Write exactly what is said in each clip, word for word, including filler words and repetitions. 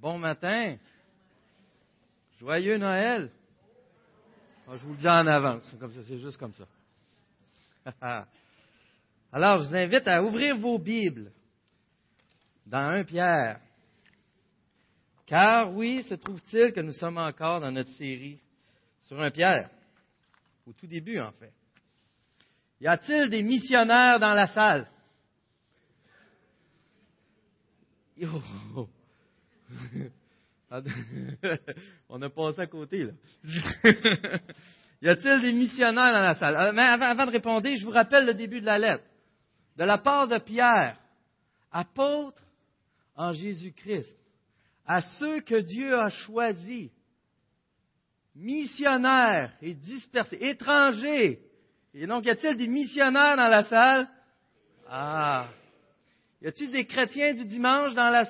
Bon matin. Joyeux Noël. Oh, je vous le dis en avance, comme ça, c'est juste comme ça. Alors, je vous invite à ouvrir vos Bibles dans Premier Pierre. Car oui, se trouve-t-il que nous sommes encore dans notre série sur Premier Pierre, au tout début en fait. Y a-t-il des missionnaires dans la salle? Oh. On a passé à côté, là. Y a-t-il des missionnaires dans la salle? Mais avant, avant de répondre, je vous rappelle le début de la lettre. De la part de Pierre, apôtre en Jésus-Christ, à ceux que Dieu a choisis, missionnaires et dispersés, étrangers. Et donc, y a-t-il des missionnaires dans la salle? Ah! Y a-t-il des chrétiens du dimanche dans la...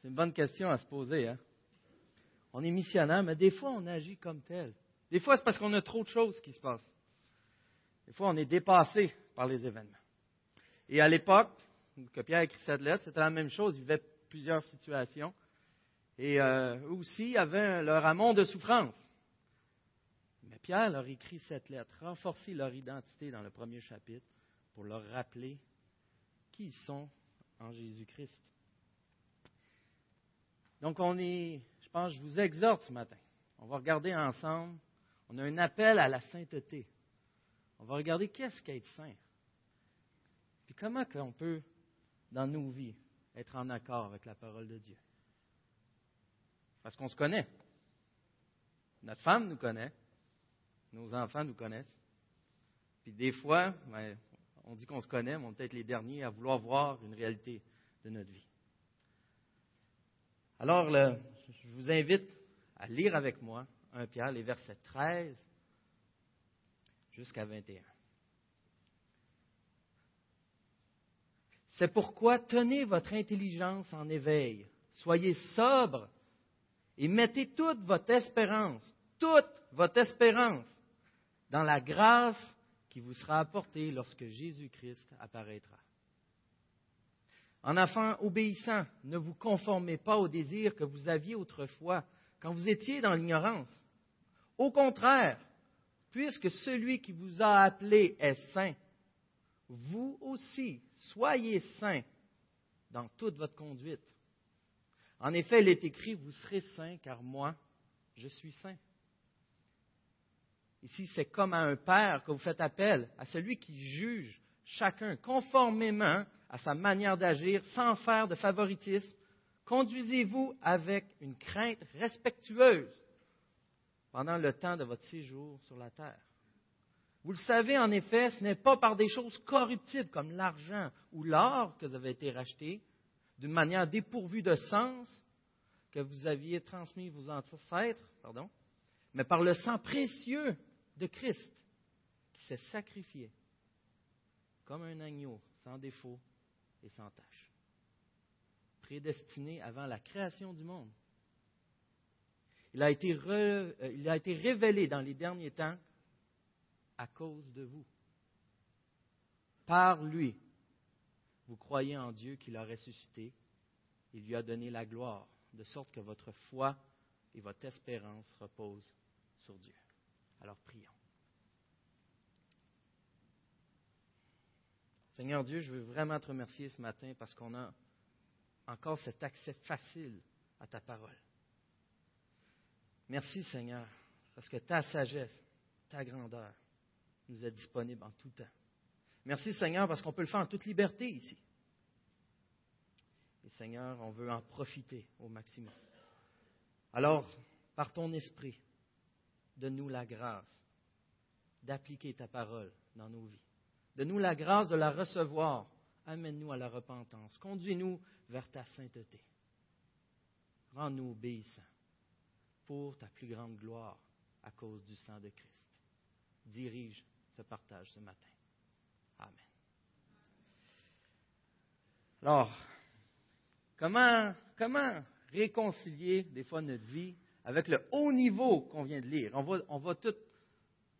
C'est une bonne question à se poser, hein? On est missionnaire, mais des fois, on agit comme tel. Des fois, c'est parce qu'on a trop de choses qui se passent. Des fois, on est dépassé par les événements. Et à l'époque, que Pierre écrit cette lettre, c'était la même chose. Il vivait plusieurs situations. Et euh, eux aussi avaient leur amont de souffrance. Mais Pierre leur écrit cette lettre, renforcer leur identité dans le premier chapitre pour leur rappeler qui ils sont en Jésus-Christ. Donc, on est, je pense, je vous exhorte ce matin. On va regarder ensemble. On a un appel à la sainteté. On va regarder qu'est-ce qu'être saint. Puis comment on peut, dans nos vies, être en accord avec la parole de Dieu. Parce qu'on se connaît. Notre femme nous connaît. Nos enfants nous connaissent. Puis des fois, ben, on dit qu'on se connaît, mais on est peut-être les derniers à vouloir voir une réalité de notre vie. Alors, le, je vous invite à lire avec moi Premier Pierre, les versets treize jusqu'à vingt et un. C'est pourquoi tenez votre intelligence en éveil, soyez sobre et mettez toute votre espérance, toute votre espérance dans la grâce qui vous sera apportée lorsque Jésus-Christ apparaîtra. En enfant obéissant, ne vous conformez pas aux désirs que vous aviez autrefois, quand vous étiez dans l'ignorance. Au contraire, puisque celui qui vous a appelé est saint, vous aussi soyez saints dans toute votre conduite. En effet, il est écrit, vous serez saints, car moi, je suis saint. Ici, c'est comme à un père que vous faites appel, à celui qui juge chacun conformément à sa manière d'agir, sans faire de favoritisme, conduisez-vous avec une crainte respectueuse pendant le temps de votre séjour sur la terre. Vous le savez, en effet, ce n'est pas par des choses corruptibles comme l'argent ou l'or que vous avez été rachetés, d'une manière dépourvue de sens que vous aviez transmis vos ancêtres, pardon, mais par le sang précieux de Christ qui s'est sacrifié comme un agneau sans défaut et sans tâche, prédestiné avant la création du monde. Il a été, re, il a été révélé dans les derniers temps à cause de vous. Par lui, vous croyez en Dieu qui l'a ressuscité et lui a donné la gloire, de sorte que votre foi et votre espérance reposent sur Dieu. Alors prions. Seigneur Dieu, je veux vraiment te remercier ce matin parce qu'on a encore cet accès facile à ta parole. Merci Seigneur, parce que ta sagesse, ta grandeur nous est disponible en tout temps. Merci Seigneur, parce qu'on peut le faire en toute liberté ici. Et Seigneur, on veut en profiter au maximum. Alors, par ton esprit, donne-nous la grâce d'appliquer ta parole dans nos vies. Donne-nous la grâce de la recevoir. Amène-nous à la repentance. Conduis-nous vers ta sainteté. Rends-nous obéissants pour ta plus grande gloire à cause du sang de Christ. Dirige ce partage ce matin. Amen. Alors, comment, comment réconcilier des fois notre vie avec le haut niveau qu'on vient de lire? On va, on va tout...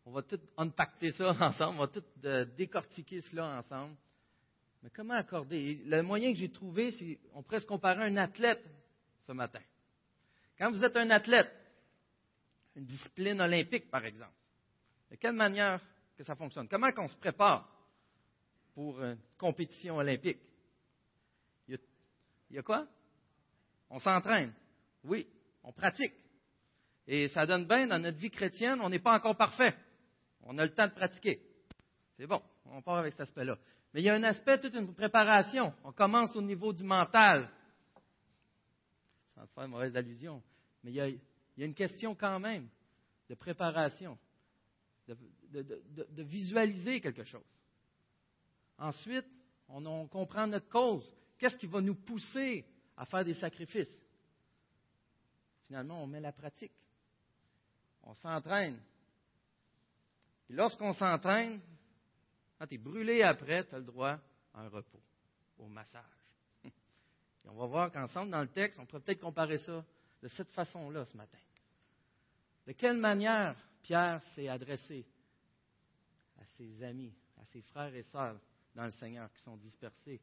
On va tout unpacker ça ensemble, on va tout décortiquer cela ensemble. Mais comment accorder? Le moyen que j'ai trouvé, c'est on pourrait se comparer à un athlète ce matin. Quand vous êtes un athlète, une discipline olympique, par exemple, de quelle manière que ça fonctionne? Comment qu'on se prépare pour une compétition olympique? Il y a, il y a quoi? On s'entraîne. Oui, on pratique. Et ça donne bien, dans notre vie chrétienne, on n'est pas encore parfait. On a le temps de pratiquer. C'est bon, on part avec cet aspect-là. Mais il y a un aspect, toute une préparation. On commence au niveau du mental. Sans faire une mauvaise allusion. Mais il y a, il y a une question quand même de préparation, de, de, de, de, de visualiser quelque chose. Ensuite, on, on comprend notre cause. Qu'est-ce qui va nous pousser à faire des sacrifices? Finalement, on met la pratique. On s'entraîne. Puis lorsqu'on s'entraîne, quand tu es brûlé après, tu as le droit à un repos, au massage. Et on va voir qu'ensemble, dans le texte, on pourrait peut-être comparer ça de cette façon-là ce matin. De quelle manière Pierre s'est adressé à ses amis, à ses frères et sœurs dans le Seigneur qui sont dispersés,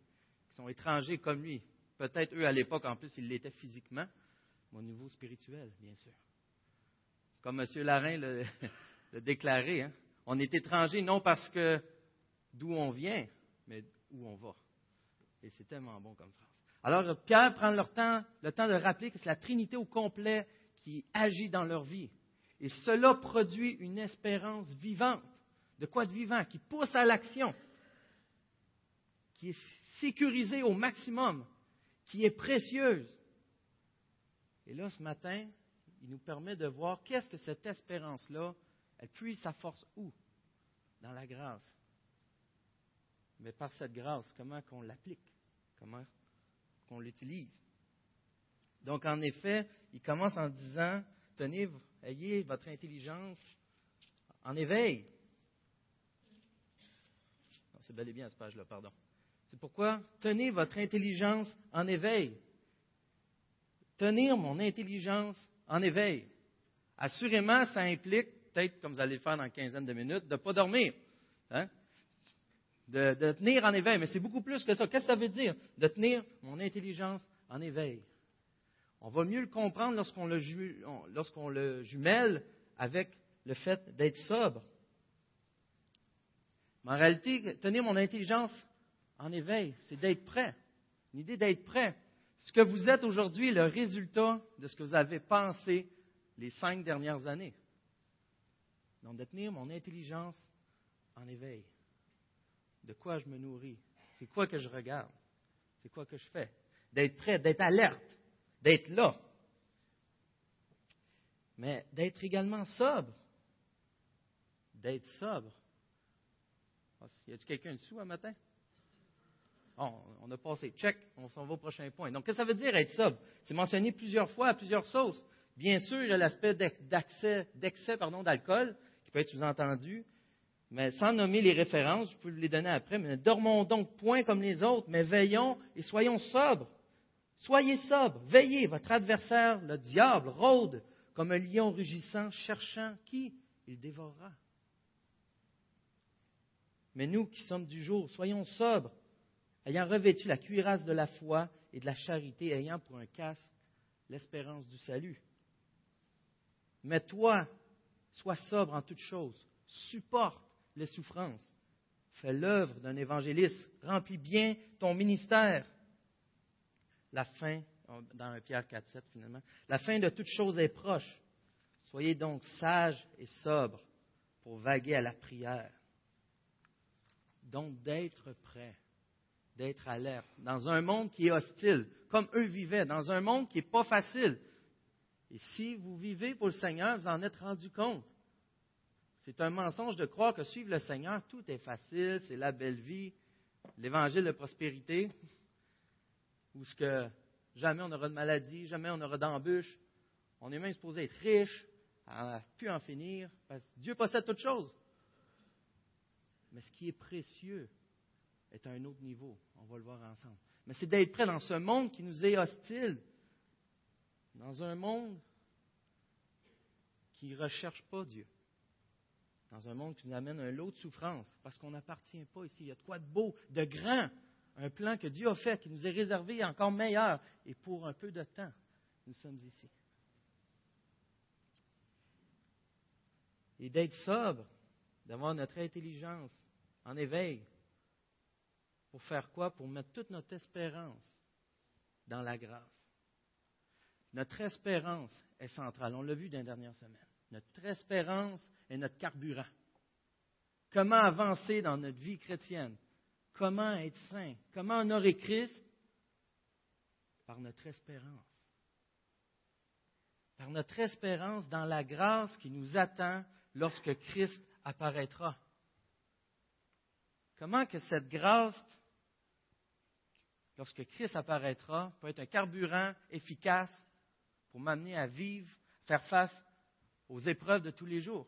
qui sont étrangers comme lui. Peut-être eux, à l'époque, en plus, ils l'étaient physiquement, mais au niveau spirituel, bien sûr. Comme M. Larrain le, le déclarait, hein, on est étrangers non parce que d'où on vient, mais où on va. Et c'est tellement bon comme phrase. Alors, Pierre prend leur temps, le temps de rappeler que c'est la Trinité au complet qui agit dans leur vie. Et cela produit une espérance vivante, de quoi de vivant, qui pousse à l'action, qui est sécurisée au maximum, qui est précieuse. Et là, ce matin, il nous permet de voir qu'est-ce que cette espérance-là, elle puise sa force où? Dans la grâce. Mais par cette grâce, comment qu'on l'applique? Comment qu'on l'utilise? Donc, en effet, il commence en disant, « Tenez, ayez votre intelligence en éveil. » Non, c'est bel et bien cette page-là, pardon. C'est pourquoi, « Tenez votre intelligence en éveil. » Tenir mon intelligence en éveil. Assurément, ça implique, peut-être comme vous allez le faire dans une quinzaine de minutes, de ne pas dormir. Hein? De, de tenir en éveil, mais c'est beaucoup plus que ça. Qu'est-ce que ça veut dire? De tenir mon intelligence en éveil. On va mieux le comprendre lorsqu'on le, ju- on, lorsqu'on le jumelle avec le fait d'être sobre. Mais en réalité, tenir mon intelligence en éveil, c'est d'être prêt. L'idée d'être prêt. Ce que vous êtes aujourd'hui est le résultat de ce que vous avez pensé les cinq dernières années. Donc, de tenir mon intelligence en éveil. De quoi je me nourris? C'est quoi que je regarde? C'est quoi que je fais? D'être prêt, d'être alerte, d'être là. Mais d'être également sobre. D'être sobre. Oh, y a-t-il quelqu'un dessous un matin? Oh, on a passé. Check, on s'en va au prochain point. Donc, qu'est-ce que ça veut dire être sobre? C'est mentionné plusieurs fois, à plusieurs sauces. Bien sûr, il y a l'aspect d'accès, d'excès pardon, d'alcool, qui peut être sous-entendu. Mais sans nommer les références, je peux vous les donner après, mais ne dormons donc point comme les autres, mais veillons et soyons sobres. Soyez sobres, veillez. Votre adversaire, le diable, rôde comme un lion rugissant, cherchant qui il dévorera. Mais nous qui sommes du jour, soyons sobres, ayant revêtu la cuirasse de la foi et de la charité, ayant pour un casque l'espérance du salut. Mais toi, sois sobre en toutes choses, supporte les souffrances. Fais l'œuvre d'un évangéliste. Remplis bien ton ministère. La fin, dans un Pierre quatre sept finalement, la fin de toute chose est proche. Soyez donc sages et sobres pour vaguer à la prière. Donc d'être prêt, d'être alerte. Dans un monde qui est hostile, comme eux vivaient, dans un monde qui n'est pas facile. Et si vous vivez pour le Seigneur, vous en êtes rendu compte. C'est un mensonge de croire que suivre le Seigneur, tout est facile, c'est la belle vie, l'évangile de prospérité, où ce que jamais on n'aura de maladie, jamais on n'aura d'embûche. On est même supposé être riche, à plus en finir, parce que Dieu possède toutes choses. Mais ce qui est précieux est à un autre niveau, on va le voir ensemble. Mais c'est d'être prêt dans ce monde qui nous est hostile, dans un monde qui ne recherche pas Dieu. Dans un monde qui nous amène à un lot de souffrance, parce qu'on n'appartient pas ici. Il y a de quoi de beau, de grand un plan que Dieu a fait, qui nous est réservé encore meilleur. Et pour un peu de temps, nous sommes ici. Et d'être sobre, d'avoir notre intelligence en éveil, pour faire quoi? Pour mettre toute notre espérance dans la grâce. Notre espérance est centrale. On l'a vu dans les dernières semaines. Notre espérance est notre carburant. Comment avancer dans notre vie chrétienne? Comment être saint? Comment honorer Christ? Par notre espérance. Par notre espérance dans la grâce qui nous attend lorsque Christ apparaîtra. Comment que cette grâce, lorsque Christ apparaîtra, peut être un carburant efficace pour m'amener à vivre, faire face aux épreuves de tous les jours?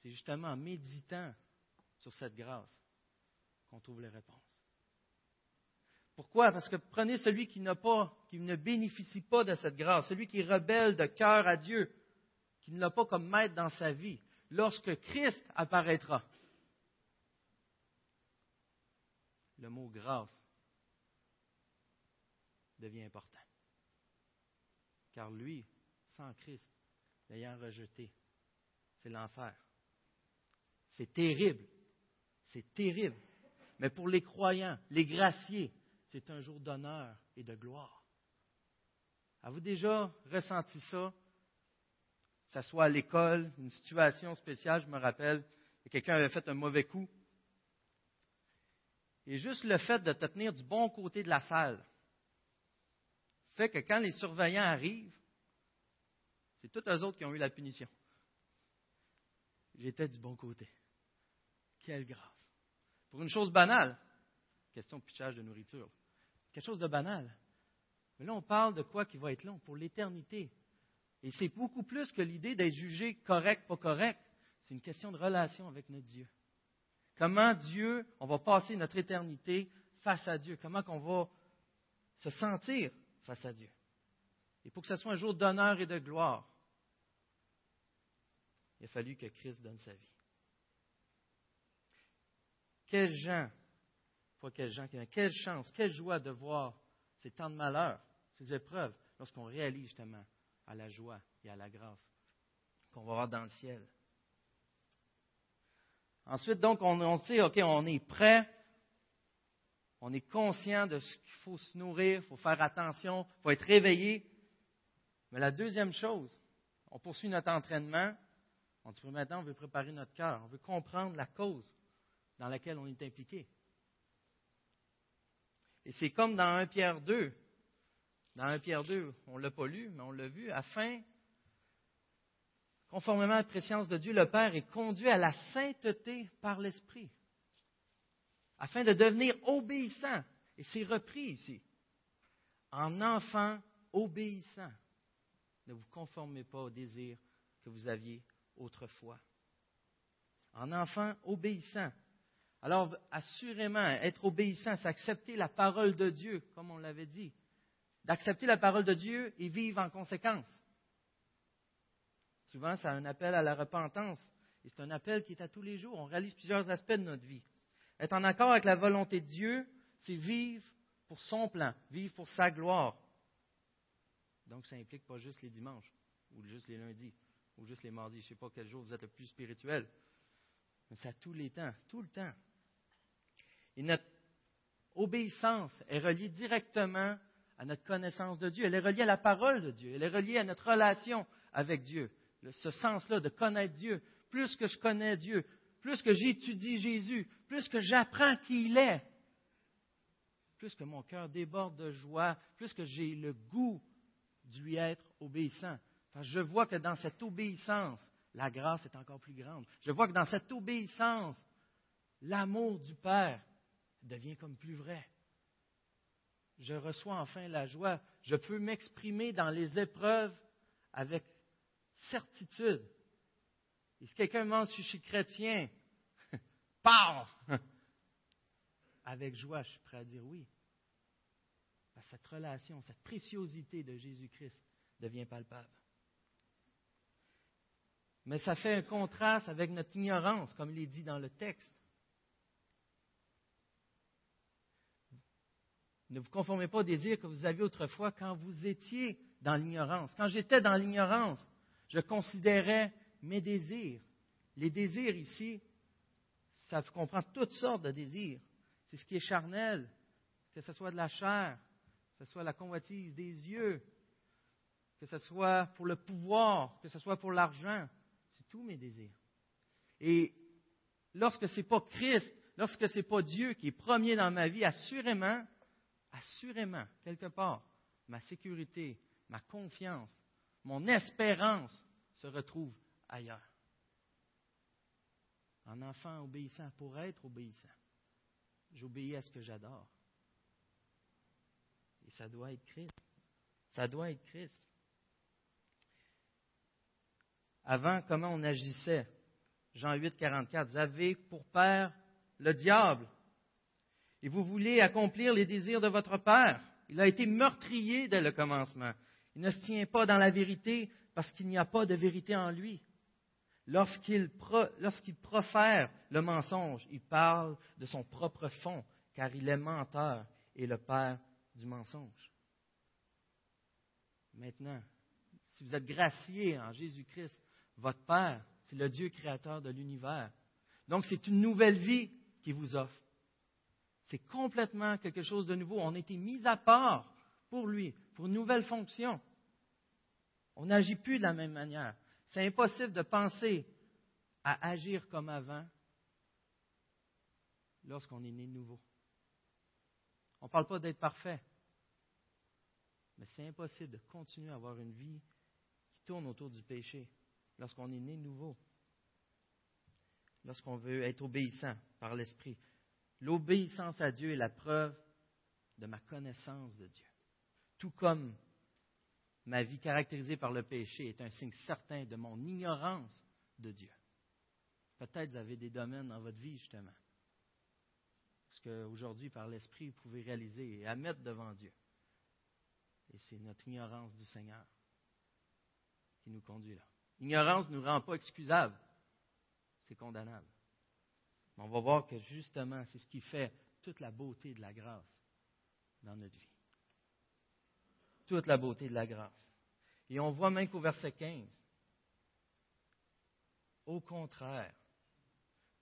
C'est justement en méditant sur cette grâce qu'on trouve les réponses. Pourquoi? Parce que prenez celui qui n'a pas, qui ne bénéficie pas de cette grâce, celui qui est rebelle de cœur à Dieu, qui ne l'a pas comme maître dans sa vie, lorsque Christ apparaîtra. Le mot « grâce » devient important. Car lui, sans Christ, l'ayant rejeté, c'est l'enfer. C'est terrible. C'est terrible. Mais pour les croyants, les graciés, c'est un jour d'honneur et de gloire. Avez-vous déjà ressenti ça? Que ce soit à l'école, une situation spéciale, je me rappelle, et quelqu'un avait fait un mauvais coup. Et juste le fait de te tenir du bon côté de la salle fait que quand les surveillants arrivent, c'est tous eux autres qui ont eu la punition. J'étais du bon côté. Quelle grâce! Pour une chose banale, question de pitchage de nourriture, quelque chose de banal. Mais là, on parle de quoi qui va être long pour l'éternité. Et c'est beaucoup plus que l'idée d'être jugé correct, pas correct. C'est une question de relation avec notre Dieu. Comment Dieu, on va passer notre éternité face à Dieu. Comment qu'on va se sentir face à Dieu. Et pour que ce soit un jour d'honneur et de gloire, il a fallu que Christ donne sa vie. Quelle chance, pas quelle chance, quelle chance, quelle joie de voir ces temps de malheur, ces épreuves, lorsqu'on réalise justement à la joie et à la grâce qu'on va avoir dans le ciel. Ensuite, donc, on, on sait, OK, on est prêt, on est conscient de ce qu'il faut se nourrir, il faut faire attention, il faut être réveillé. Mais la deuxième chose, on poursuit notre entraînement, on dit maintenant, on veut préparer notre cœur, on veut comprendre la cause dans laquelle on est impliqué. Et c'est comme dans un Pierre deux. Dans un Pierre deux, on ne l'a pas lu, mais on l'a vu, afin, conformément à la préscience de Dieu, le Père est conduit à la sainteté par l'Esprit, afin de devenir obéissant. Et c'est repris ici. En enfant obéissant, ne vous conformez pas au désir que vous aviez autrefois. En enfant obéissant. Alors, assurément, être obéissant, c'est accepter la parole de Dieu, comme on l'avait dit. D'accepter la parole de Dieu et vivre en conséquence. Souvent, c'est un appel à la repentance. Et c'est un appel qui est à tous les jours. On réalise plusieurs aspects de notre vie. Être en accord avec la volonté de Dieu, c'est vivre pour son plan, vivre pour sa gloire. Donc, ça implique pas juste les dimanches, ou juste les lundis, ou juste les mardis. Je ne sais pas quel jour vous êtes le plus spirituel. Mais c'est à tous les temps, tout le temps. Et notre obéissance est reliée directement à notre connaissance de Dieu. Elle est reliée à la parole de Dieu. Elle est reliée à notre relation avec Dieu. Ce sens-là de connaître Dieu. Plus que je connais Dieu, plus que j'étudie Jésus, plus que j'apprends qui il est, plus que mon cœur déborde de joie, plus que j'ai le goût de lui être obéissant. Parce que je vois que dans cette obéissance, la grâce est encore plus grande. Je vois que dans cette obéissance, l'amour du Père devient comme plus vrai. Je reçois enfin la joie. Je peux m'exprimer dans les épreuves avec certitude. Et si quelqu'un me demande si je suis chrétien, paf! Avec joie, je suis prêt à dire oui. Parce que cette relation, cette préciosité de Jésus-Christ devient palpable. Mais ça fait un contraste avec notre ignorance, comme il est dit dans le texte. Ne vous conformez pas au désir que vous aviez autrefois quand vous étiez dans l'ignorance. Quand j'étais dans l'ignorance, je considérais mes désirs. Les désirs ici, ça comprend toutes sortes de désirs. C'est ce qui est charnel, que ce soit de la chair, que ce soit la convoitise des yeux, que ce soit pour le pouvoir, que ce soit pour l'argent. C'est tous mes désirs. Et lorsque ce n'est pas Christ, lorsque ce n'est pas Dieu qui est premier dans ma vie, assurément, assurément, quelque part, ma sécurité, ma confiance, mon espérance se retrouve ailleurs. En enfant obéissant, pour être obéissant, j'obéis à ce que j'adore. Et ça doit être Christ. Ça doit être Christ. Avant, comment on agissait? Jean huit, quarante-quatre, « Vous avez pour père le diable, et vous voulez accomplir les désirs de votre père. Il a été meurtrier dès le commencement. Il ne se tient pas dans la vérité parce qu'il n'y a pas de vérité en lui. Lorsqu'il, pro, lorsqu'il profère le mensonge, il parle de son propre fond, car il est menteur et le père du mensonge. » Maintenant, si vous êtes graciés en Jésus-Christ, votre Père, c'est le Dieu créateur de l'univers. Donc, c'est une nouvelle vie qu'il vous offre. C'est complètement quelque chose de nouveau. On a été mis à part pour lui, pour une nouvelle fonction. On n'agit plus de la même manière. C'est impossible de penser à agir comme avant lorsqu'on est né de nouveau. On ne parle pas d'être parfait. Mais c'est impossible de continuer à avoir une vie qui tourne autour du péché lorsqu'on est né nouveau, lorsqu'on veut être obéissant par l'Esprit. L'obéissance à Dieu est la preuve de ma connaissance de Dieu. Tout comme ma vie caractérisée par le péché est un signe certain de mon ignorance de Dieu. Peut-être vous avez des domaines dans votre vie, justement, ce qu'aujourd'hui, par l'Esprit, vous pouvez réaliser et admettre devant Dieu. Et c'est notre ignorance du Seigneur qui nous conduit là. L'ignorance ne nous rend pas excusables. C'est condamnable. Mais on va voir que justement, c'est ce qui fait toute la beauté de la grâce dans notre vie. Toute la beauté de la grâce. Et on voit même qu'au verset quinze, au contraire,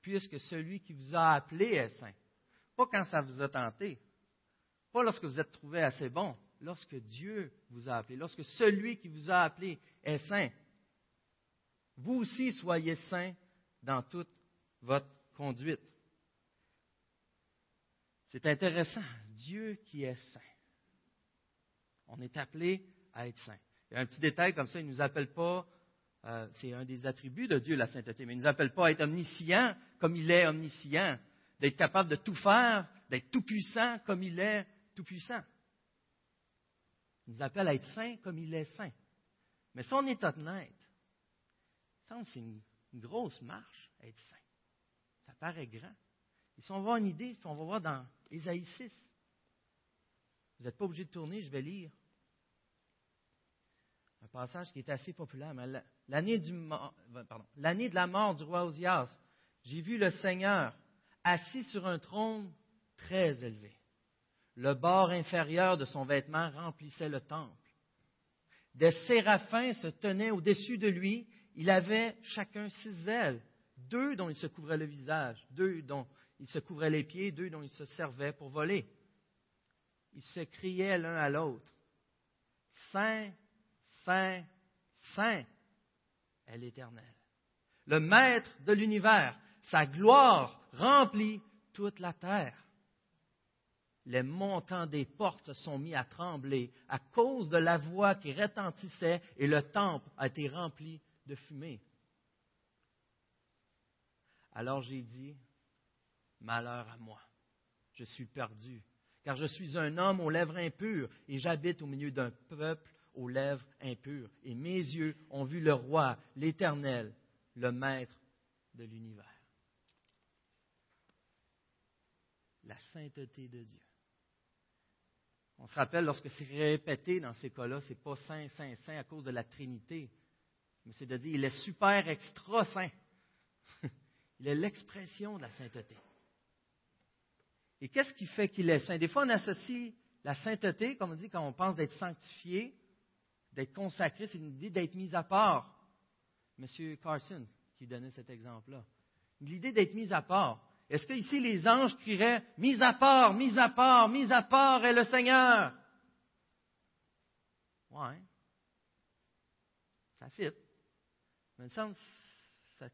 puisque celui qui vous a appelé est saint, pas quand ça vous a tenté, pas lorsque vous êtes trouvé assez bon, lorsque Dieu vous a appelé, lorsque celui qui vous a appelé est saint, vous aussi soyez saints dans toute votre conduite. C'est intéressant. Dieu qui est saint. On est appelé à être saint. Il y a un petit détail comme ça, il ne nous appelle pas, euh, c'est un des attributs de Dieu, la sainteté, mais il ne nous appelle pas à être omniscient comme il est omniscient, d'être capable de tout faire, d'être tout-puissant comme il est tout-puissant. Il nous appelle à être saint comme il est saint. Mais si on est honnête, ça c'est une grosse marche, être saint. Ça paraît grand. Et si on voit une idée, puis on va voir dans Ésaïe six. Vous n'êtes pas obligé de tourner, je vais lire. Un passage qui est assez populaire. Mais l'année, du, pardon, l'année de la mort du roi Osias, j'ai vu le Seigneur assis sur un trône très élevé. Le bord inférieur de son vêtement remplissait le temple. Des séraphins se tenaient au-dessus de lui. Il avait chacun six ailes, deux dont il se couvrait le visage, deux dont il se couvrait les pieds, deux dont il se servait pour voler. Ils se criaient l'un à l'autre. Saint, Saint, Saint est l'Éternel, le Maître de l'univers. Sa gloire remplit toute la terre. Les montants des portes se sont mis à trembler à cause de la voix qui retentissait et le temple a été rempli de fumée. Alors j'ai dit, malheur à moi, je suis perdu, car je suis un homme aux lèvres impures et j'habite au milieu d'un peuple aux lèvres impures. Et mes yeux ont vu le roi, l'Éternel, le Maître de l'univers. La sainteté de Dieu. On se rappelle, lorsque c'est répété dans ces cas-là, ce n'est pas saint, saint, saint à cause de la Trinité, mais c'est de dire il est super extra saint. Il est l'expression de la sainteté. Et qu'est-ce qui fait qu'il est saint? Des fois, on associe La sainteté, comme on dit, quand on pense d'être sanctifié, d'être consacré, c'est une idée d'être mis à part. Monsieur Carson, qui donnait cet exemple-là. L'idée d'être mis à part. Est-ce que ici les anges crieraient « Mis à part, mis à part, mis à part est le Seigneur ». Ouais, ça fit. Mais ça ne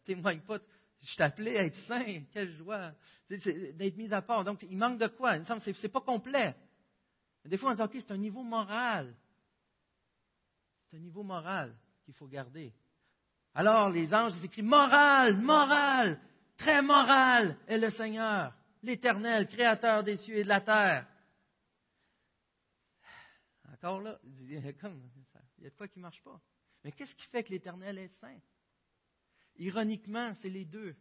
témoigne pas. Je suis appelé à être saint, quelle joie. C'est, c'est, d'être mis à part. Donc, il manque de quoi? Il me semble que ce n'est pas complet. Des fois, on dit « OK, c'est un niveau moral. » C'est un niveau moral qu'il faut garder. Alors, les anges, ils écrivent « Moral, moral, très moral est le Seigneur, l'Éternel, Créateur des cieux et de la terre. » Encore là, il y a de quoi qui ne marche pas. Mais qu'est-ce qui fait que l'Éternel est saint? Ironiquement, c'est les deux.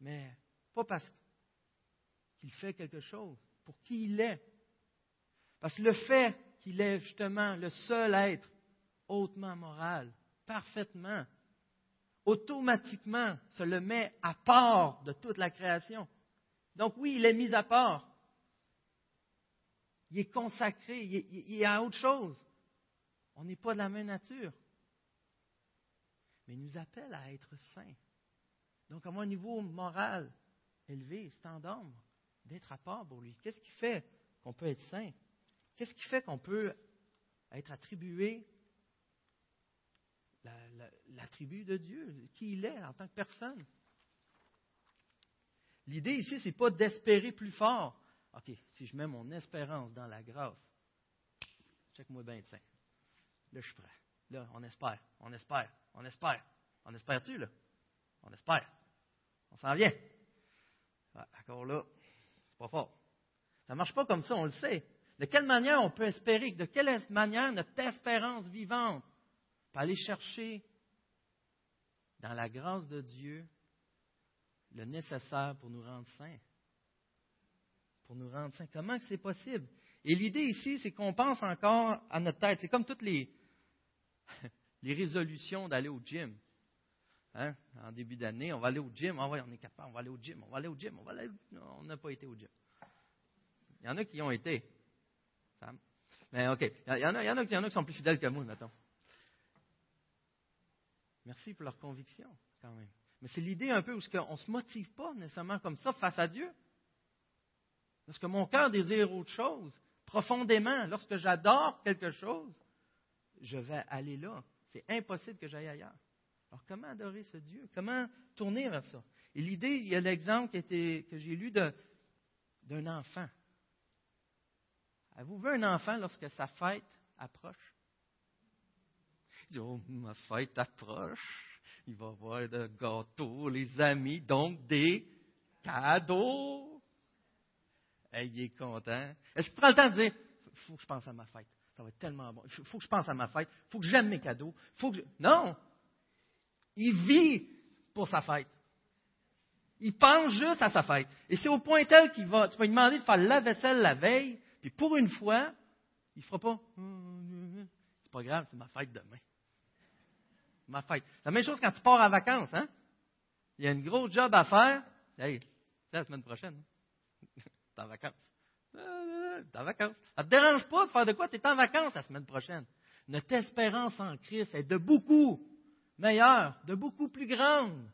Mais pas parce qu'il fait quelque chose, pour qui il est. Parce que le fait qu'il est justement le seul être hautement moral, parfaitement, automatiquement, se le met à part de toute la création. Donc oui, il est mis à part. Il est consacré, il est, il est à autre chose. On n'est pas de la même nature. Mais il nous appelle à être saints. Donc, à un niveau moral élevé, standard, d'être à part pour lui. Qu'est-ce qui fait qu'on peut être saint? Qu'est-ce qui fait qu'on peut être attribué la, la, l'attribut de Dieu, qui il est en tant que personne? L'idée ici, ce n'est pas d'espérer plus fort. OK, si je mets mon espérance dans la grâce, check-moi bien être saint. Là, je suis prêt. Là, on espère, on espère, on espère. On espère-tu, là? On espère. On s'en vient. D'accord, là, c'est pas fort. Ça ne marche pas comme ça, on le sait. De quelle manière on peut espérer? De quelle manière notre espérance vivante peut aller chercher dans la grâce de Dieu le nécessaire pour nous rendre saints? Pour nous rendre saints. Comment c'est possible? Et l'idée ici, c'est qu'on pense encore à notre tête. C'est comme toutes les... les résolutions d'aller au gym. Hein? En début d'année, on va aller au gym. Ah ouais, on est capable, on va aller au gym, on va aller au gym. On va aller... On n'a pas été au gym. Il y en a qui y ont été. Sam. Mais OK. Il y en a, il y en a, il y en a qui sont plus fidèles que moi, mettons. Merci pour leur conviction, quand même. Mais c'est l'idée un peu où on ne se motive pas nécessairement comme ça face à Dieu. Parce que mon cœur désire autre chose, profondément. Lorsque j'adore quelque chose, je vais aller là. C'est impossible que j'aille ailleurs. Alors, comment adorer ce Dieu? Comment tourner vers ça? Et l'idée, il y a l'exemple qui était, que j'ai lu de, d'un enfant. Avez-vous vu un enfant lorsque sa fête approche? Il dit, oh, ma fête approche. Il va y avoir des gâteaux, les amis, donc des cadeaux. Et il est content. Est-ce que tu prends le temps de dire, il faut que je pense à ma fête? Ça va être tellement bon. Il faut que je pense à ma fête. Il faut que j'aime mes cadeaux. Faut que je... Non! Il vit pour sa fête. Il pense juste à sa fête. Et c'est au point tel qu'il va... Tu vas lui demander de faire la vaisselle la veille, puis pour une fois, il ne fera pas... C'est pas grave, c'est ma fête demain. Ma fête. C'est la même chose quand tu pars en vacances, hein? Il y a une grosse job à faire. Hey, c'est la semaine prochaine. T'es en vacances. T'es en vacances. Ça ne te dérange pas de faire de quoi? Tu es en vacances la semaine prochaine. Notre espérance en Christ est de beaucoup meilleure, de beaucoup plus grande.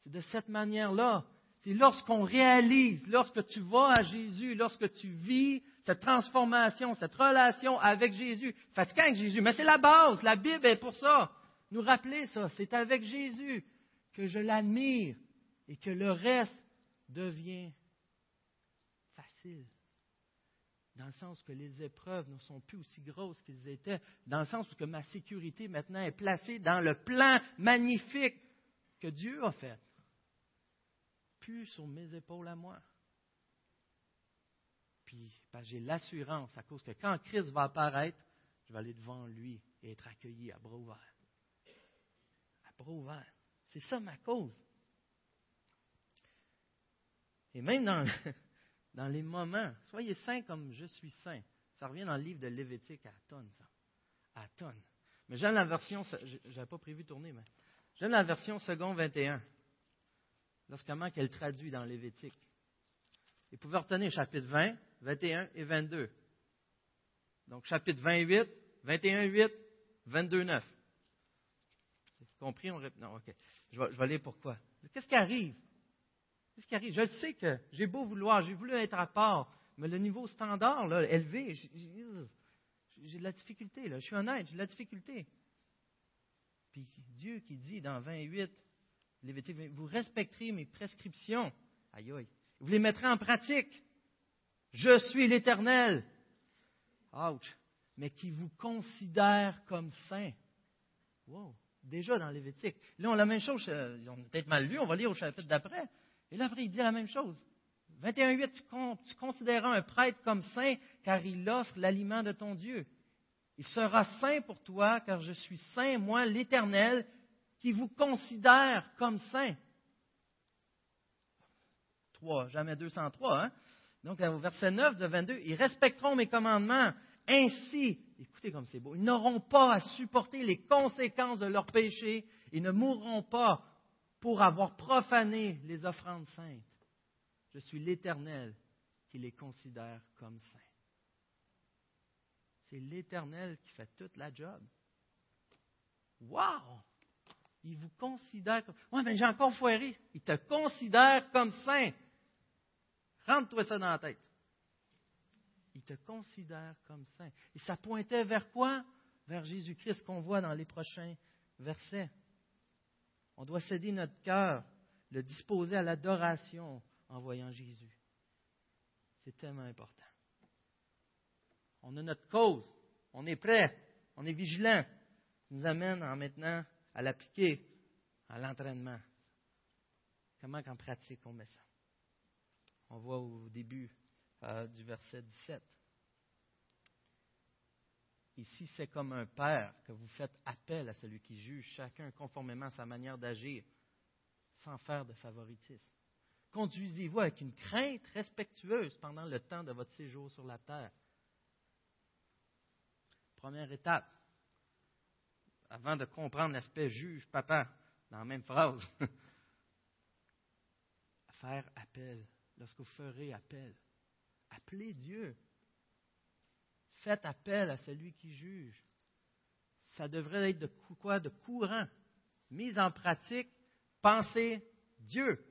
C'est de cette manière-là. C'est lorsqu'on réalise, lorsque tu vas à Jésus, lorsque tu vis cette transformation, cette relation avec Jésus. Fatiguant avec Jésus, mais c'est la base. La Bible est pour ça. Nous rappeler ça. C'est avec Jésus que je l'admire et que le reste devient dans le sens que les épreuves ne sont plus aussi grosses qu'elles étaient, dans le sens où que ma sécurité maintenant est placée dans le plan magnifique que Dieu a fait. Plus sur mes épaules à moi. Puis, ben, j'ai l'assurance à cause que quand Christ va apparaître, je vais aller devant lui et être accueilli à bras ouverts. À bras ouverts. C'est ça ma cause. Et même dans... Dans les moments, soyez saints comme je suis saint. Ça revient dans le livre de Lévitique à tonnes, ça. À tonnes. Mais j'aime la version, j'avais pas prévu de tourner, mais j'aime la version second vingt et un. Lorsqu'on comment qu'elle traduit dans Lévitique. Et vous pouvez retenir chapitre vingt, vingt et un et vingt-deux. Donc, chapitre vingt-huit, vingt et un huit, vingt-deux neuf. Compris? On... Non, OK. Je vais, je vais lire pourquoi. Qu'est-ce qui arrive? Qu'est-ce qui arrive? Je sais que j'ai beau vouloir, j'ai voulu être à part, mais le niveau standard, là, élevé, j'ai, j'ai de la difficulté. Là. Je suis honnête, j'ai de la difficulté. Puis Dieu qui dit dans vingt-huit, vous respecterez mes prescriptions. Aïe, aïe. Vous les mettrez en pratique. Je suis l'Éternel. Ouch. Mais qui vous considère comme saint. Wow. Déjà dans Lévitique. Là, on a la même chose. On a peut-être mal lu. On va lire au chapitre d'après. Et là, après, il dit la même chose. vingt et un huit, tu, con, tu considéreras un prêtre comme saint, car il offre l'aliment de ton Dieu. Il sera saint pour toi, car je suis saint, moi, l'Éternel, qui vous considère comme saint. trois, jamais deux cent trois. Hein? Donc, au verset neuf de vingt-deux, ils respecteront mes commandements. Ainsi, écoutez comme c'est beau, ils n'auront pas à supporter les conséquences de leurs péchés et ne mourront pas pour avoir profané les offrandes saintes. Je suis l'Éternel qui les considère comme saints. C'est l'Éternel qui fait toute la job. Wow! Il vous considère comme... Ouais, mais j'ai encore foiré. Il te considère comme saint. Rentre-toi ça dans la tête. Il te considère comme saint. Et ça pointait vers quoi? Vers Jésus-Christ qu'on voit dans les prochains versets. On doit céder notre cœur, le disposer à l'adoration en voyant Jésus. C'est tellement important. On a notre cause. On est prêt. On est vigilant. Ça nous amène en maintenant à l'appliquer à l'entraînement. Comment qu'en pratique on met ça? On voit au début Euh, du verset dix-sept. Ici, c'est comme un père que vous faites appel à celui qui juge chacun conformément à sa manière d'agir, sans faire de favoritisme. Conduisez-vous avec une crainte respectueuse pendant le temps de votre séjour sur la terre. Première étape, avant de comprendre l'aspect juge, papa, dans la même phrase, faire appel, lorsque vous ferez appel. Appelez Dieu. Faites appel à celui qui juge. Ça devrait être de quoi? De courant. Mise en pratique, pensez Dieu.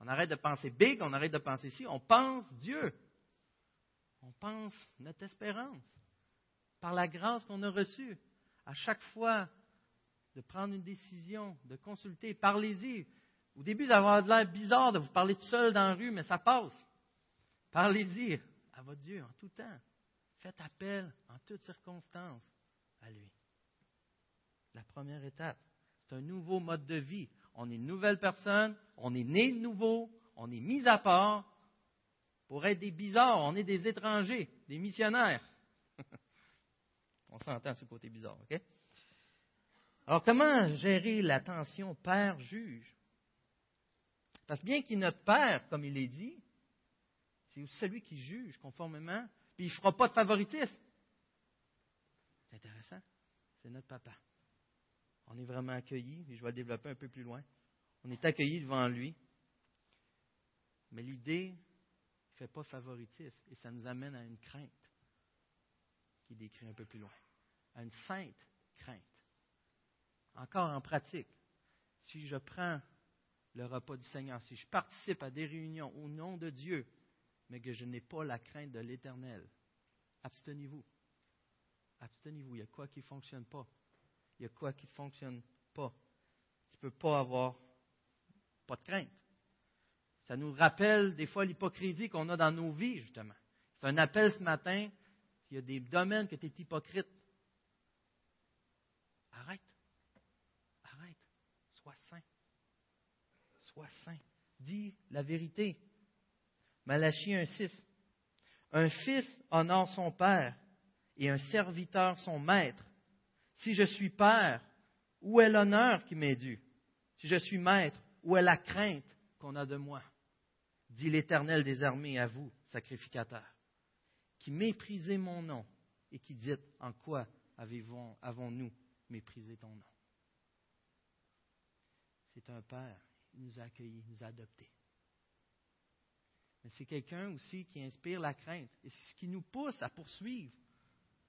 On arrête de penser big, on arrête de penser ci, on pense Dieu. On pense notre espérance. Par la grâce qu'on a reçue, à chaque fois de prendre une décision, de consulter, parlez-y. Au début, ça va avoir l'air bizarre de vous parler tout seul dans la rue, mais ça passe. Parlez-y à votre Dieu en tout temps. Faites appel en toutes circonstances à lui. La première étape, c'est un nouveau mode de vie. On est une nouvelle personne, on est né de nouveau, on est mis à part. Pour être des bizarres, on est des étrangers, des missionnaires. On s'entend ce côté bizarre, OK? Alors, comment gérer la tension père-juge? Parce que bien qu'il est notre père, comme il est dit, c'est celui qui juge conformément, puis il ne fera pas de favoritisme. C'est intéressant. C'est notre papa. On est vraiment accueillis, et je vais le développer un peu plus loin. On est accueillis devant lui. Mais l'idée ne fait pas de favoritisme, et ça nous amène à une crainte, qui est décrite un peu plus loin. À une sainte crainte. Encore en pratique, si je prends le repas du Seigneur, si je participe à des réunions au nom de Dieu, mais que je n'ai pas la crainte de l'Éternel. Abstenez-vous. Abstenez-vous. Il y a quoi qui ne fonctionne pas. Il y a quoi qui ne fonctionne pas. Tu ne peux pas avoir pas de crainte. Ça nous rappelle des fois l'hypocrisie qu'on a dans nos vies, justement. C'est un appel ce matin. S'il y a des domaines que tu es hypocrite, arrête. Arrête. Sois saint. Sois saint. Dis la vérité. Malachie un six. Un fils honore son père et un serviteur son maître. Si je suis père, où est l'honneur qui m'est dû? Si je suis maître, où est la crainte qu'on a de moi? Dit l'Éternel des armées à vous, sacrificateurs, qui méprisez mon nom et qui dites en quoi avez-vous, avons-nous méprisé ton nom? C'est un père, il nous a accueillis, il nous a adoptés. mais c'est quelqu'un aussi qui inspire la crainte. Et c'est ce qui nous pousse à poursuivre,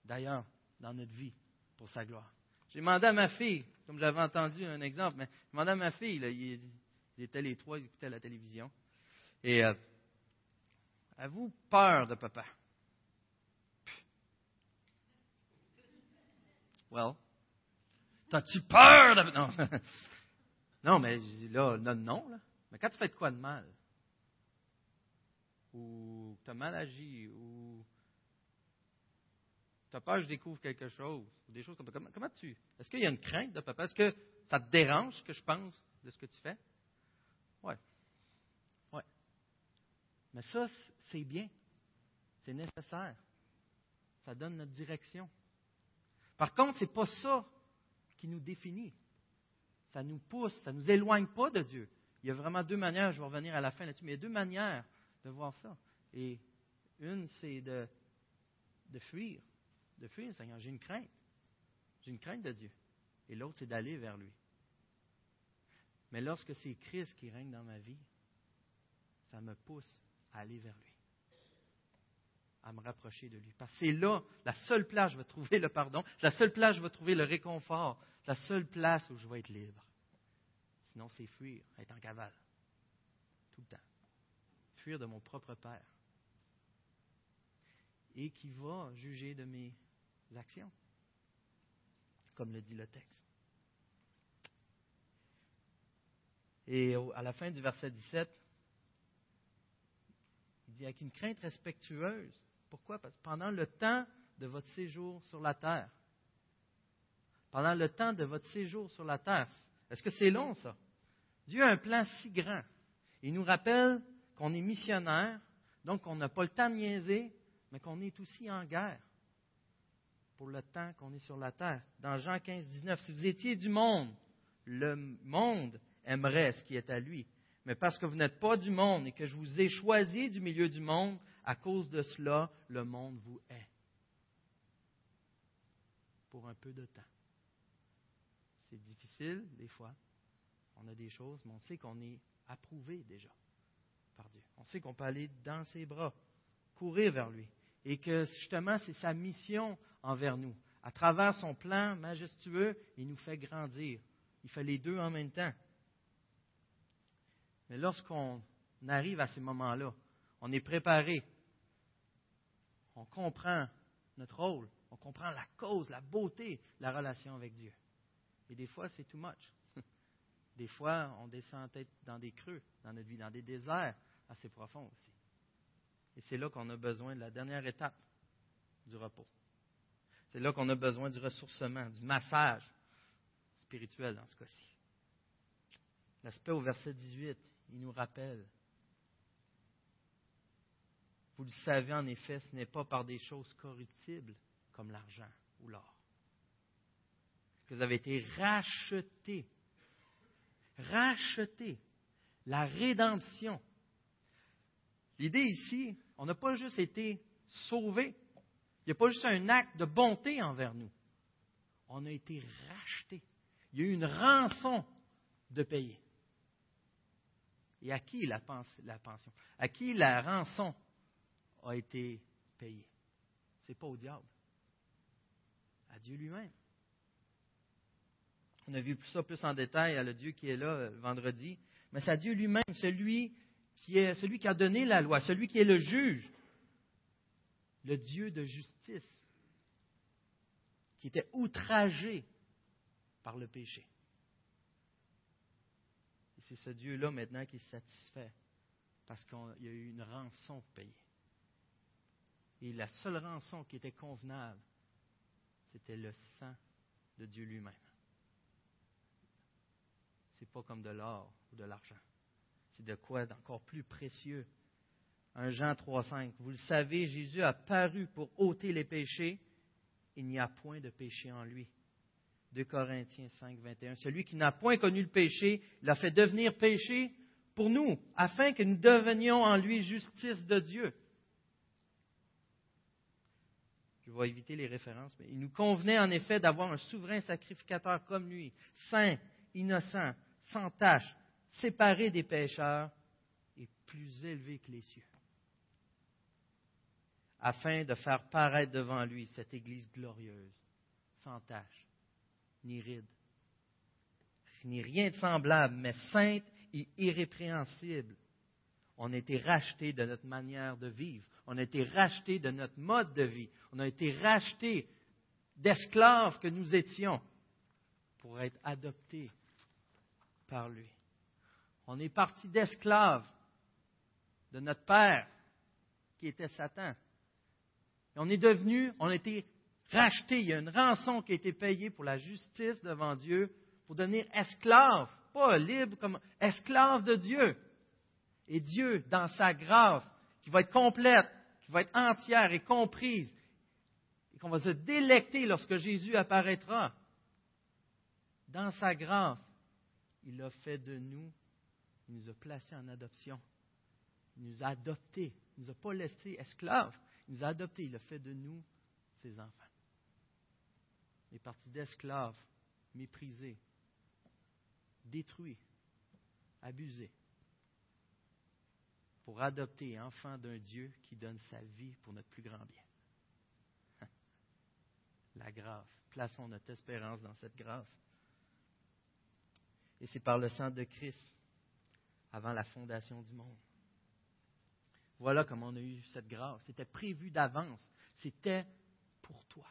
d'ailleurs, dans notre vie, pour sa gloire. J'ai demandé à ma fille, comme j'avais entendu un exemple, mais j'ai demandé à ma fille, là, ils, ils étaient les trois, ils écoutaient la télévision. Et euh, avez-vous peur de papa? Well, t'as-tu peur de... Non, non mais là, non, non. Là. Mais quand tu fais de quoi de mal? Ou que tu as mal agi, ou tu as peur que je découvre quelque chose, ou des choses comme ça. Comment, comment tu... Est-ce qu'il y a une crainte de papa? Est-ce que ça te dérange que je pense de ce que tu fais? Ouais. Ouais. Mais ça, c'est bien. C'est nécessaire. Ça donne notre direction. Par contre, ce n'est pas ça qui nous définit. Ça nous pousse, ça ne nous éloigne pas de Dieu. Il y a vraiment deux manières, je vais revenir à la fin là-dessus, mais il y a deux manières de voir ça. Et une, c'est de, de fuir. De fuir, Seigneur. J'ai une crainte. J'ai une crainte de Dieu. Et l'autre, c'est d'aller vers lui. Mais lorsque c'est Christ qui règne dans ma vie, ça me pousse à aller vers lui, à me rapprocher de lui. Parce que c'est là, la seule place où je vais trouver le pardon, la seule place où je vais trouver le réconfort, la seule place où je vais être libre. Sinon, c'est fuir, être en cavale. Tout le temps. Fuir de mon propre Père. Et qui va juger de mes actions, comme le dit le texte. Et à la fin du verset dix-sept, il dit « Avec une crainte respectueuse ». Pourquoi? Parce que pendant le temps de votre séjour sur la terre. Pendant le temps de votre séjour sur la terre. Est-ce que c'est long, ça? Dieu a un plan si grand. Il nous rappelle qu'on est missionnaire, donc qu'on n'a pas le temps de niaiser, mais qu'on est aussi en guerre pour le temps qu'on est sur la terre. Dans Jean quinze, dix-neuf, « Si vous étiez du monde, le monde aimerait ce qui est à lui. Mais parce que vous n'êtes pas du monde et que je vous ai choisi du milieu du monde, à cause de cela, le monde vous hait. » Pour un peu de temps. C'est difficile, des fois. On a des choses, mais on sait qu'on est approuvé déjà par Dieu. On sait qu'on peut aller dans ses bras, courir vers lui. Et que justement, c'est sa mission envers nous. À travers son plan majestueux, il nous fait grandir. Il fait les deux en même temps. Mais lorsqu'on arrive à ces moments-là, on est préparé, on comprend notre rôle, on comprend la cause, la beauté de la relation avec Dieu. Et des fois, c'est too much. Des fois, on descend peut-être dans des creux, dans notre vie, dans des déserts assez profonds aussi. Et c'est là qu'on a besoin de la dernière étape du repos. C'est là qu'on a besoin du ressourcement, du massage spirituel dans ce cas-ci. L'aspect au verset dix-huit, il nous rappelle. Vous le savez en effet, ce n'est pas par des choses corruptibles comme l'argent ou l'or que vous avez été rachetés. Rachetés. La rédemption. L'idée ici, on n'a pas juste été sauvés. Il n'y a pas juste un acte de bonté envers nous. On a été rachetés. Il y a eu une rançon de payer. Et à qui la pension, à qui la rançon a été payée? Ce n'est pas au diable. À Dieu lui-même. On a vu ça plus en détail à le Dieu qui est là vendredi. Mais c'est à Dieu lui-même, celui qui est, celui qui a donné la loi, celui qui est le juge, le Dieu de justice, qui était outragé par le péché. Et c'est ce Dieu-là maintenant qui se satisfait parce qu'il y a eu une rançon payée. Et la seule rançon qui était convenable, c'était le sang de Dieu lui-même. C'est pas comme de l'or ou de l'argent. C'est de quoi d'encore plus précieux. un Jean trois, cinq. Vous le savez, Jésus a paru pour ôter les péchés. Il n'y a point de péché en lui. deux Corinthiens cinq, vingt et un. Celui qui n'a point connu le péché, il l'a fait devenir péché pour nous, afin que nous devenions en lui justice de Dieu. Je vais éviter les références, mais il nous convenait en effet d'avoir un souverain sacrificateur comme lui, saint, innocent, sans tache, séparé des pécheurs et plus élevé que les cieux. afin de faire paraître devant lui cette Église glorieuse, sans tache, ni ride, ni rien de semblable, mais sainte et irrépréhensible. On a été rachetés de notre manière de vivre. On a été rachetés de notre mode de vie. On a été rachetés d'esclaves que nous étions pour être adoptés par lui. On est parti d'esclaves de notre père qui était Satan. Et on est devenu, on a été rachetés. Il y a une rançon qui a été payée pour la justice devant Dieu pour devenir esclave, pas libre, comme esclave de Dieu. Et Dieu, dans sa grâce, qui va être complète, qui va être entière et comprise, et qu'on va se délecter lorsque Jésus apparaîtra, dans sa grâce, il a fait de nous, il nous a placés en adoption. Il nous a adoptés, il ne nous a pas laissés esclaves, il nous a adoptés, il a fait de nous ses enfants. Il est parti d'esclaves, méprisés, détruits, abusés, pour adopter enfant d'un Dieu qui donne sa vie pour notre plus grand bien. La grâce. Plaçons notre espérance dans cette grâce. Et c'est par le sang de Christ, avant la fondation du monde. Voilà comment on a eu cette grâce. C'était prévu d'avance. C'était pour toi.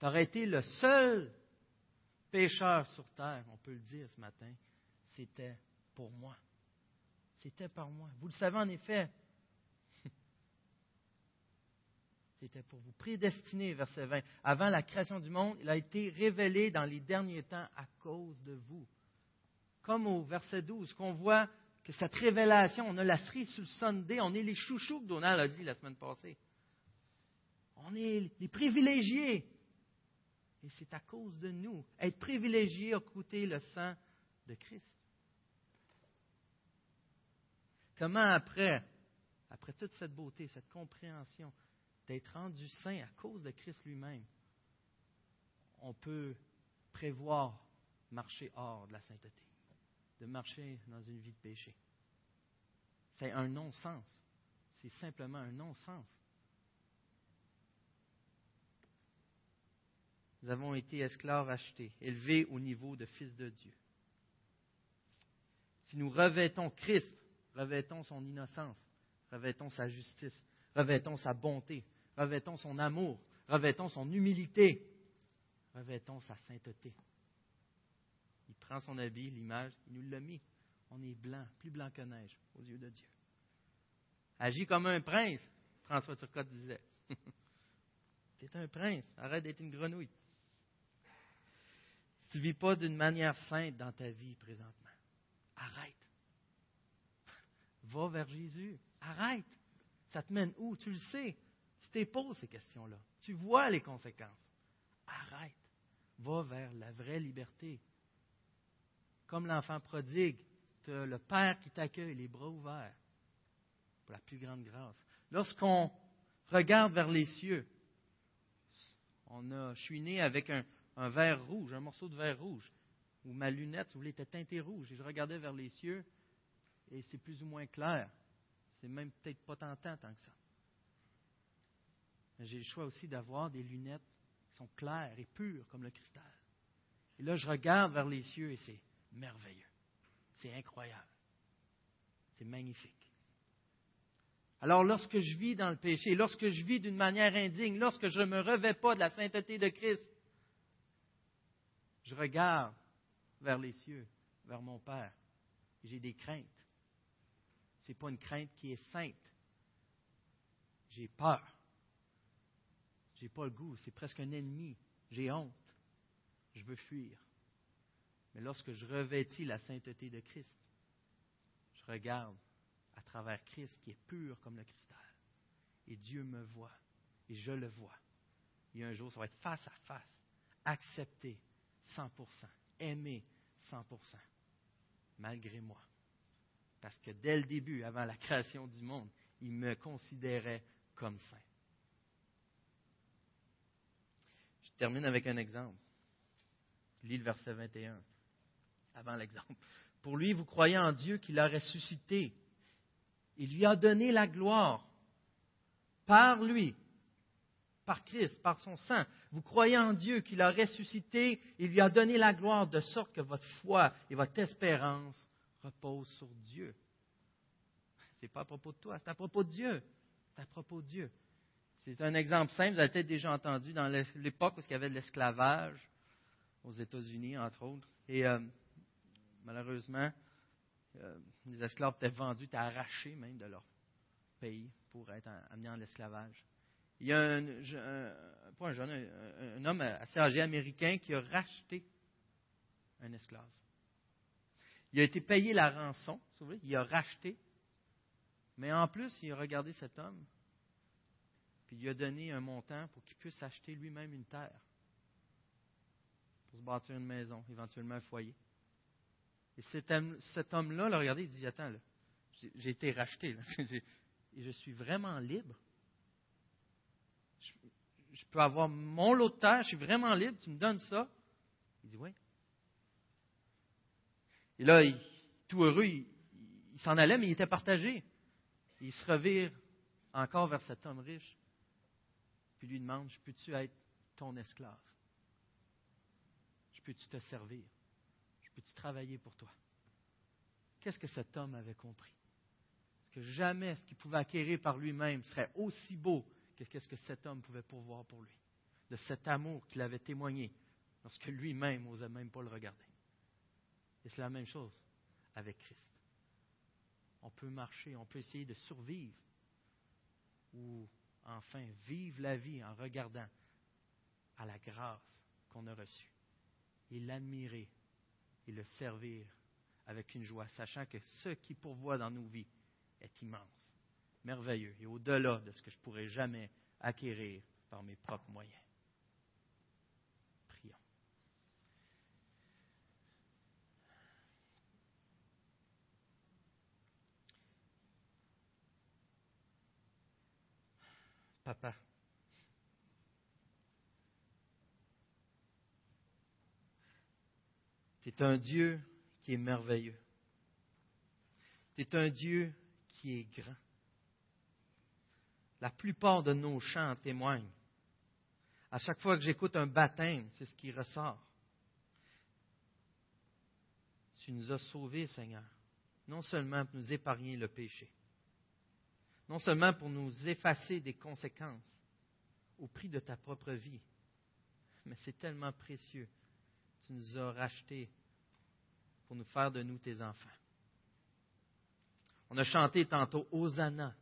Tu aurais été le seul pécheur sur terre, on peut le dire ce matin. C'était pour moi. C'était par moi. Vous le savez en effet. C'était pour vous. Prédestiné, verset vingt. Avant la création du monde, il a été révélé dans les derniers temps à cause de vous. Comme au verset douze, qu'on voit que cette révélation, on a la cerise sur le sundae, on est les chouchous que Donald a dit la semaine passée. On est les privilégiés. Et c'est à cause de nous. Être privilégié a coûté le sang de Christ. Comment après, après toute cette beauté, cette compréhension, d'être rendu saint à cause de Christ lui-même, on peut prévoir marcher hors de la sainteté, de marcher dans une vie de péché. C'est un non-sens. C'est simplement un non-sens. Nous avons été esclaves achetés, élevés au niveau de fils de Dieu. Si nous revêtons Christ, revêtons son innocence, revêtons sa justice, revêtons sa bonté, revêtons son amour, revêtons son humilité, revêtons sa sainteté. Il prend son habit, l'image, il nous l'a mis. On est blanc, plus blanc que neige aux yeux de Dieu. Agis comme un prince, François Turcotte disait. Tu es un prince, arrête d'être une grenouille. Si tu ne vis pas d'une manière sainte dans ta vie présentement, arrête. Va vers Jésus. Arrête. Ça te mène où? Tu le sais. Tu t'es posé ces questions-là. Tu vois les conséquences. Arrête. Va vers la vraie liberté. Comme l'enfant prodigue, tu as le Père qui t'accueille, les bras ouverts, pour la plus grande grâce. Lorsqu'on regarde vers les cieux, on a, je suis né avec un, un verre rouge, un morceau de verre rouge, où ma lunette, si vous voulez, était teintée rouge. Et je regardais vers les cieux. Et c'est plus ou moins clair. C'est même peut-être pas tentant tant que ça. J'ai le choix aussi d'avoir des lunettes qui sont claires et pures comme le cristal. Et là, je regarde vers les cieux et c'est merveilleux. C'est incroyable. C'est magnifique. Alors, lorsque je vis dans le péché, lorsque je vis d'une manière indigne, lorsque je ne me revêts pas de la sainteté de Christ, je regarde vers les cieux, vers mon Père. J'ai des craintes. Ce n'est pas une crainte qui est sainte. J'ai peur. J'ai pas le goût. C'est presque un ennemi. J'ai honte. Je veux fuir. Mais lorsque je revêtis la sainteté de Christ, je regarde à travers Christ qui est pur comme le cristal. Et Dieu me voit. Et je le vois. Et un jour, ça va être face à face. Accepté cent pour cent. Aimé cent pour cent. Malgré moi. Parce que dès le début, avant la création du monde, il me considérait comme saint. Je termine avec un exemple. Je lis le verset vingt et un, avant l'exemple. « Pour lui, vous croyez en Dieu qui l'a ressuscité. Il lui a donné la gloire, par lui, par Christ, par son sang. Vous croyez en Dieu qui l'a ressuscité, il lui a donné la gloire, de sorte que votre foi et votre espérance reposent sur Dieu. Ce n'est pas à propos de toi, c'est à propos de Dieu. C'est à propos de Dieu. C'est un exemple simple, vous avez peut-être déjà entendu dans l'époque où il y avait de l'esclavage, aux États-Unis, entre autres. Et euh, malheureusement, euh, les esclaves étaient vendus, étaient arrachés même de leur pays pour être amenés en esclavage. Il y a un, un, pas un, jeune, un, un homme assez âgé américain qui a racheté un esclave. Il a été payé la rançon, vous voyez, il a racheté, mais en plus, il a regardé cet homme, puis il lui a donné un montant pour qu'il puisse acheter lui-même une terre, pour se bâtir une maison, éventuellement un foyer. Et cet, cet homme-là l'a regardé et dit, attends, là, j'ai, j'ai été racheté, là, et je suis vraiment libre. Je, je peux avoir mon lot de terre, je suis vraiment libre, tu me donnes ça. Il dit, oui. Et là, il, tout heureux, il, il s'en allait, mais il était partagé. Et il se revire encore vers cet homme riche, puis lui demande, je peux-tu être ton esclave? Je peux-tu te servir? Je peux-tu travailler pour toi? Qu'est-ce que cet homme avait compris? Que jamais ce qu'il pouvait acquérir par lui-même serait aussi beau que ce que cet homme pouvait pourvoir pour lui, de cet amour qu'il avait témoigné lorsque lui-même n'osait même pas le regarder. Et c'est la même chose avec Christ. On peut marcher, on peut essayer de survivre ou enfin vivre la vie en regardant à la grâce qu'on a reçue et l'admirer et le servir avec une joie, sachant que ce qui pourvoit dans nos vies est immense, merveilleux et au-delà de ce que je pourrais jamais acquérir par mes propres moyens. Prions. Papa, tu es un Dieu qui est merveilleux. Tu es un Dieu qui est grand. La plupart de nos chants en témoignent. À chaque fois que j'écoute un baptême, c'est ce qui ressort. Tu nous as sauvés, Seigneur, non seulement pour nous épargner le péché, non seulement pour nous effacer des conséquences au prix de ta propre vie, mais c'est tellement précieux. Tu nous as rachetés pour nous faire de nous tes enfants. On a chanté tantôt « Hosanna ».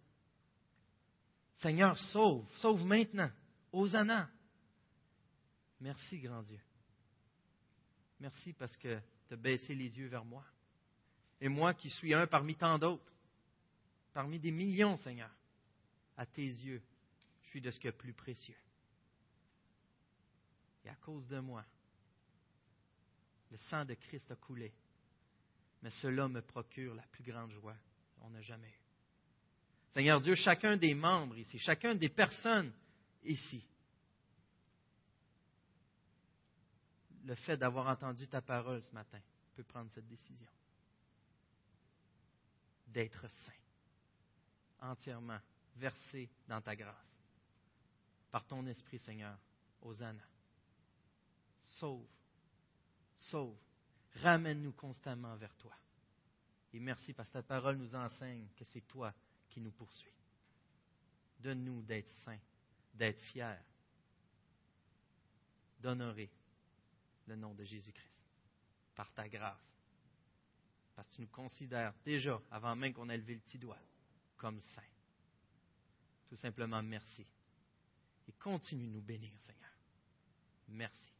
Seigneur, sauve, sauve maintenant. Hosanna. Merci, grand Dieu. Merci parce que tu as baissé les yeux vers moi. Et moi qui suis un parmi tant d'autres, parmi des millions, Seigneur, à tes yeux, je suis de ce qu'il y a de plus précieux. Et à cause de moi, le sang de Christ a coulé. Mais cela me procure la plus grande joie. On n'a jamais eu. Seigneur Dieu, chacun des membres ici, chacun des personnes ici, le fait d'avoir entendu ta parole ce matin peut prendre cette décision d'être saint, entièrement versé dans ta grâce. Par ton esprit, Seigneur, Hosanna. Sauve, sauve, ramène-nous constamment vers toi. Et merci parce que ta parole nous enseigne que c'est toi qui nous poursuit. Donne-nous d'être saints, d'être fiers, d'honorer le nom de Jésus-Christ par ta grâce. Parce que tu nous considères déjà, avant même qu'on ait levé le petit doigt, comme saints. Tout simplement, merci. Et continue de nous bénir, Seigneur. Merci.